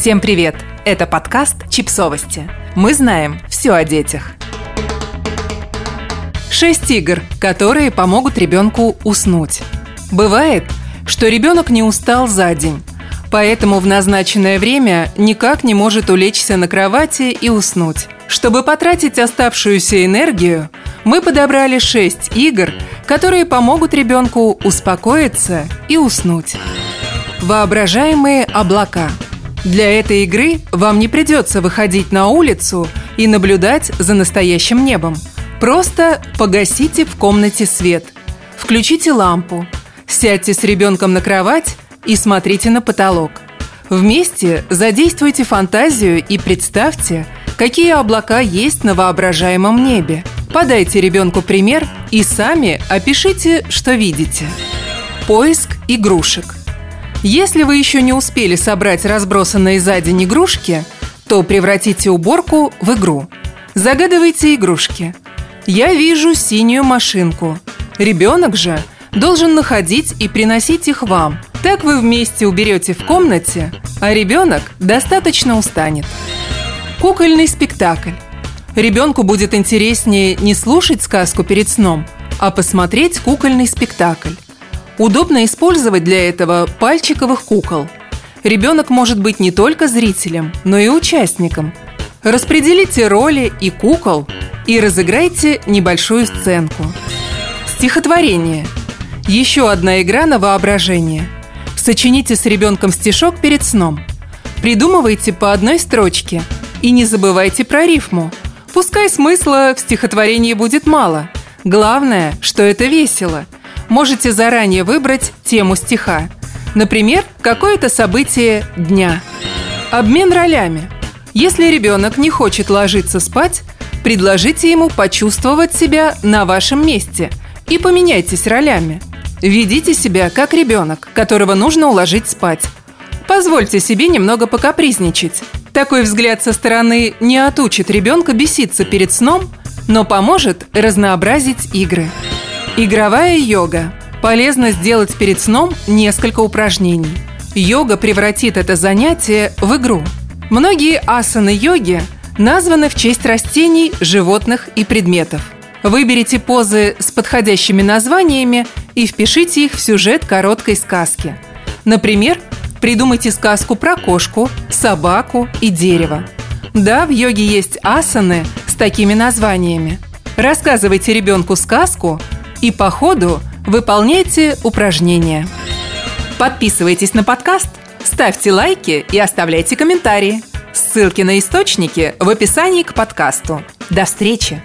Всем привет! Это подкаст «Чипсовости». Мы знаем все о детях. 6 игр, которые помогут ребенку уснуть. Бывает, что ребенок не устал за день, поэтому в назначенное время никак не может улечься на кровати и уснуть. Чтобы потратить оставшуюся энергию, мы подобрали 6 игр, которые помогут ребенку успокоиться и уснуть. Воображаемые облака. Для этой игры вам не придется выходить на улицу и наблюдать за настоящим небом. Просто погасите в комнате свет, включите лампу, сядьте с ребенком на кровать и смотрите на потолок. Вместе задействуйте фантазию и представьте, какие облака есть на воображаемом небе. Подайте ребенку пример и сами опишите, что видите. Поиск игрушек. Если вы еще не успели собрать разбросанные за день игрушки, то превратите уборку в игру. Загадывайте игрушки. Я вижу синюю машинку. Ребенок же должен находить и приносить их вам. Так вы вместе уберете в комнате, а ребенок достаточно устанет. Кукольный спектакль. Ребенку будет интереснее не слушать сказку перед сном, а посмотреть кукольный спектакль. Удобно использовать для этого пальчиковых кукол. Ребенок может быть не только зрителем, но и участником. Распределите роли и кукол и разыграйте небольшую сценку. Стихотворение. Еще одна игра на воображение. Сочините с ребенком стишок перед сном. Придумывайте по одной строчке и не забывайте про рифму. Пускай смысла в стихотворении будет мало. Главное, что это весело. Можете заранее выбрать тему стиха. Например, какое-то событие дня. Обмен ролями. Если ребенок не хочет ложиться спать, предложите ему почувствовать себя на вашем месте и поменяйтесь ролями. Ведите себя как ребенок, которого нужно уложить спать. Позвольте себе немного покапризничать. Такой взгляд со стороны не отучит ребенка беситься перед сном, но поможет разнообразить игры. Игровая йога. Полезно сделать перед сном несколько упражнений. Йога превратит это занятие в игру. Многие асаны йоги названы в честь растений, животных и предметов. Выберите позы с подходящими названиями и впишите их в сюжет короткой сказки. Например, придумайте сказку про кошку, собаку и дерево. Да, в йоге есть асаны с такими названиями. Рассказывайте ребенку сказку и по ходу выполняйте упражнения. Подписывайтесь на подкаст, ставьте лайки и оставляйте комментарии. Ссылки на источники в описании к подкасту. До встречи!